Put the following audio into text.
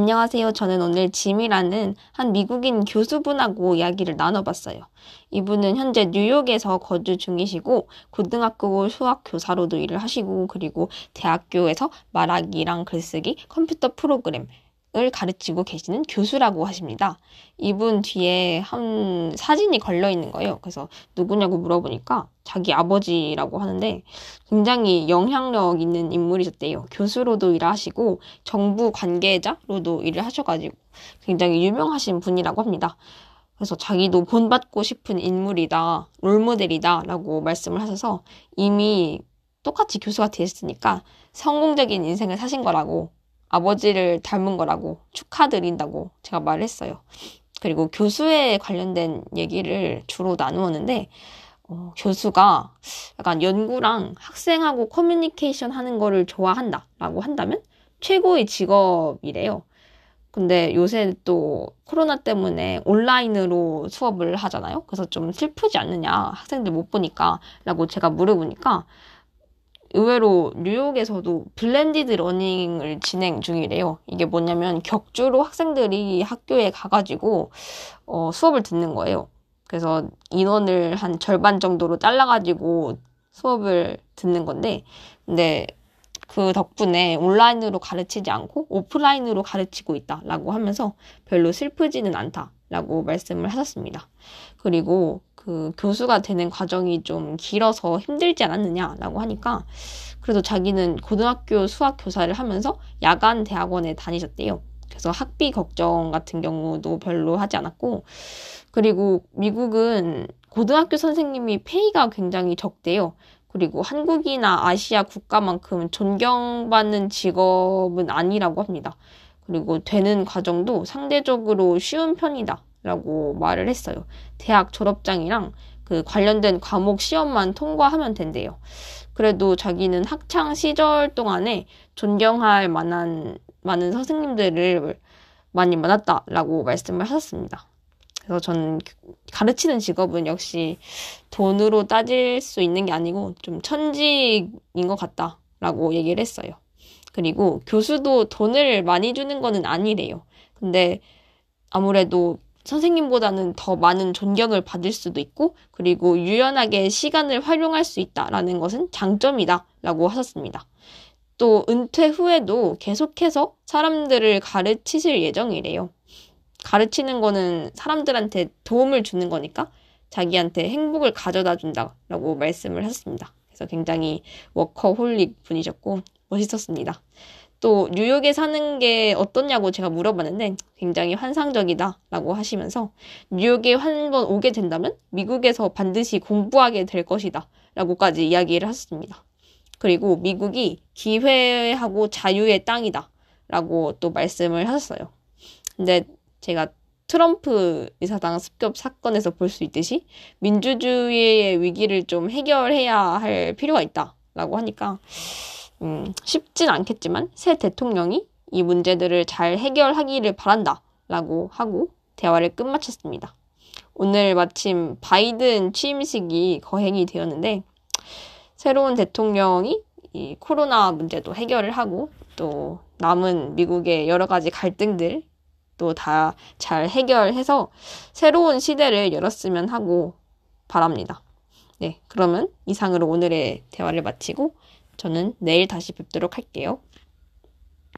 안녕하세요. 저는 오늘 짐이라는 한 미국인 교수분하고 이야기를 나눠봤어요. 이분은 현재 뉴욕에서 거주 중이시고 고등학교 수학 교사로도 일을 하시고 그리고 대학교에서 말하기랑 글쓰기, 컴퓨터 프로그램을 가르치고 계시는 교수라고 하십니다. 이분 뒤에 한 사진이 걸려 있는 거예요. 그래서 누구냐고 물어보니까 자기 아버지라고 하는데 굉장히 영향력 있는 인물이셨대요. 교수로도 일하시고 정부 관계자로도 일을 하셔가지고 굉장히 유명하신 분이라고 합니다. 그래서 자기도 본받고 싶은 인물이다, 롤모델이다 라고 말씀을 하셔서 이미 똑같이 교수가 되셨으니까 성공적인 인생을 사신 거라고, 아버지를 닮은 거라고 축하드린다고 제가 말했어요. 그리고 교수에 관련된 얘기를 주로 나누었는데 교수가 약간 연구랑 학생하고 커뮤니케이션 하는 거를 좋아한다라고 한다면 최고의 직업이래요. 근데 요새 또 코로나 때문에 온라인으로 수업을 하잖아요. 그래서 좀 슬프지 않느냐, 학생들 못 보니까 라고 제가 물어보니까 의외로 뉴욕에서도 블렌디드 러닝을 진행 중이래요. 이게 뭐냐면 격주로 학생들이 학교에 가가지고 수업을 듣는 거예요. 그래서 인원을 한 절반 정도로 잘라가지고 수업을 듣는 건데, 근데 그 덕분에 온라인으로 가르치지 않고 오프라인으로 가르치고 있다라고 하면서 별로 슬프지는 않다라고 말씀을 하셨습니다. 그리고 그 교수가 되는 과정이 좀 길어서 힘들지 않았느냐라고 하니까 그래도 자기는 고등학교 수학 교사를 하면서 야간 대학원에 다니셨대요. 그래서 학비 걱정 같은 경우도 별로 하지 않았고, 그리고 미국은 고등학교 선생님이 페이가 굉장히 적대요. 그리고 한국이나 아시아 국가만큼 존경받는 직업은 아니라고 합니다. 그리고 되는 과정도 상대적으로 쉬운 편이다 라고 말을 했어요. 대학 졸업장이랑 그 관련된 과목 시험만 통과하면 된대요. 그래도 자기는 학창 시절 동안에 존경할 만한 많은 선생님들을 많이 만났다라고 말씀을 하셨습니다. 그래서 저는 가르치는 직업은 역시 돈으로 따질 수 있는 게 아니고 좀 천직인 것 같다라고 얘기를 했어요. 그리고 교수도 돈을 많이 주는 거는 아니래요. 근데 아무래도 선생님보다는 더 많은 존경을 받을 수도 있고 그리고 유연하게 시간을 활용할 수 있다라는 것은 장점이다 라고 하셨습니다. 또 은퇴 후에도 계속해서 사람들을 가르치실 예정이래요. 가르치는 거는 사람들한테 도움을 주는 거니까 자기한테 행복을 가져다 준다라고 말씀을 하셨습니다. 그래서 굉장히 워커홀릭 분이셨고 멋있었습니다. 또 뉴욕에 사는 게 어떻냐고 제가 물어봤는데 굉장히 환상적이다라고 하시면서 뉴욕에 한 번 오게 된다면 미국에서 반드시 공부하게 될 것이다 라고까지 이야기를 하셨습니다. 그리고 미국이 기회하고 자유의 땅이다 라고 또 말씀을 하셨어요. 근데 제가 트럼프 의사당 습격 사건에서 볼 수 있듯이 민주주의의 위기를 좀 해결해야 할 필요가 있다라고 하니까 쉽진 않겠지만 새 대통령이 이 문제들을 잘 해결하기를 바란다라고 하고 대화를 끝마쳤습니다. 오늘 마침 바이든 취임식이 거행이 되었는데 새로운 대통령이 이 코로나 문제도 해결을 하고 또 남은 미국의 여러 가지 갈등들 또 다 잘 해결해서 새로운 시대를 열었으면 하고 바랍니다. 네, 그러면 이상으로 오늘의 대화를 마치고 저는 내일 다시 뵙도록 할게요.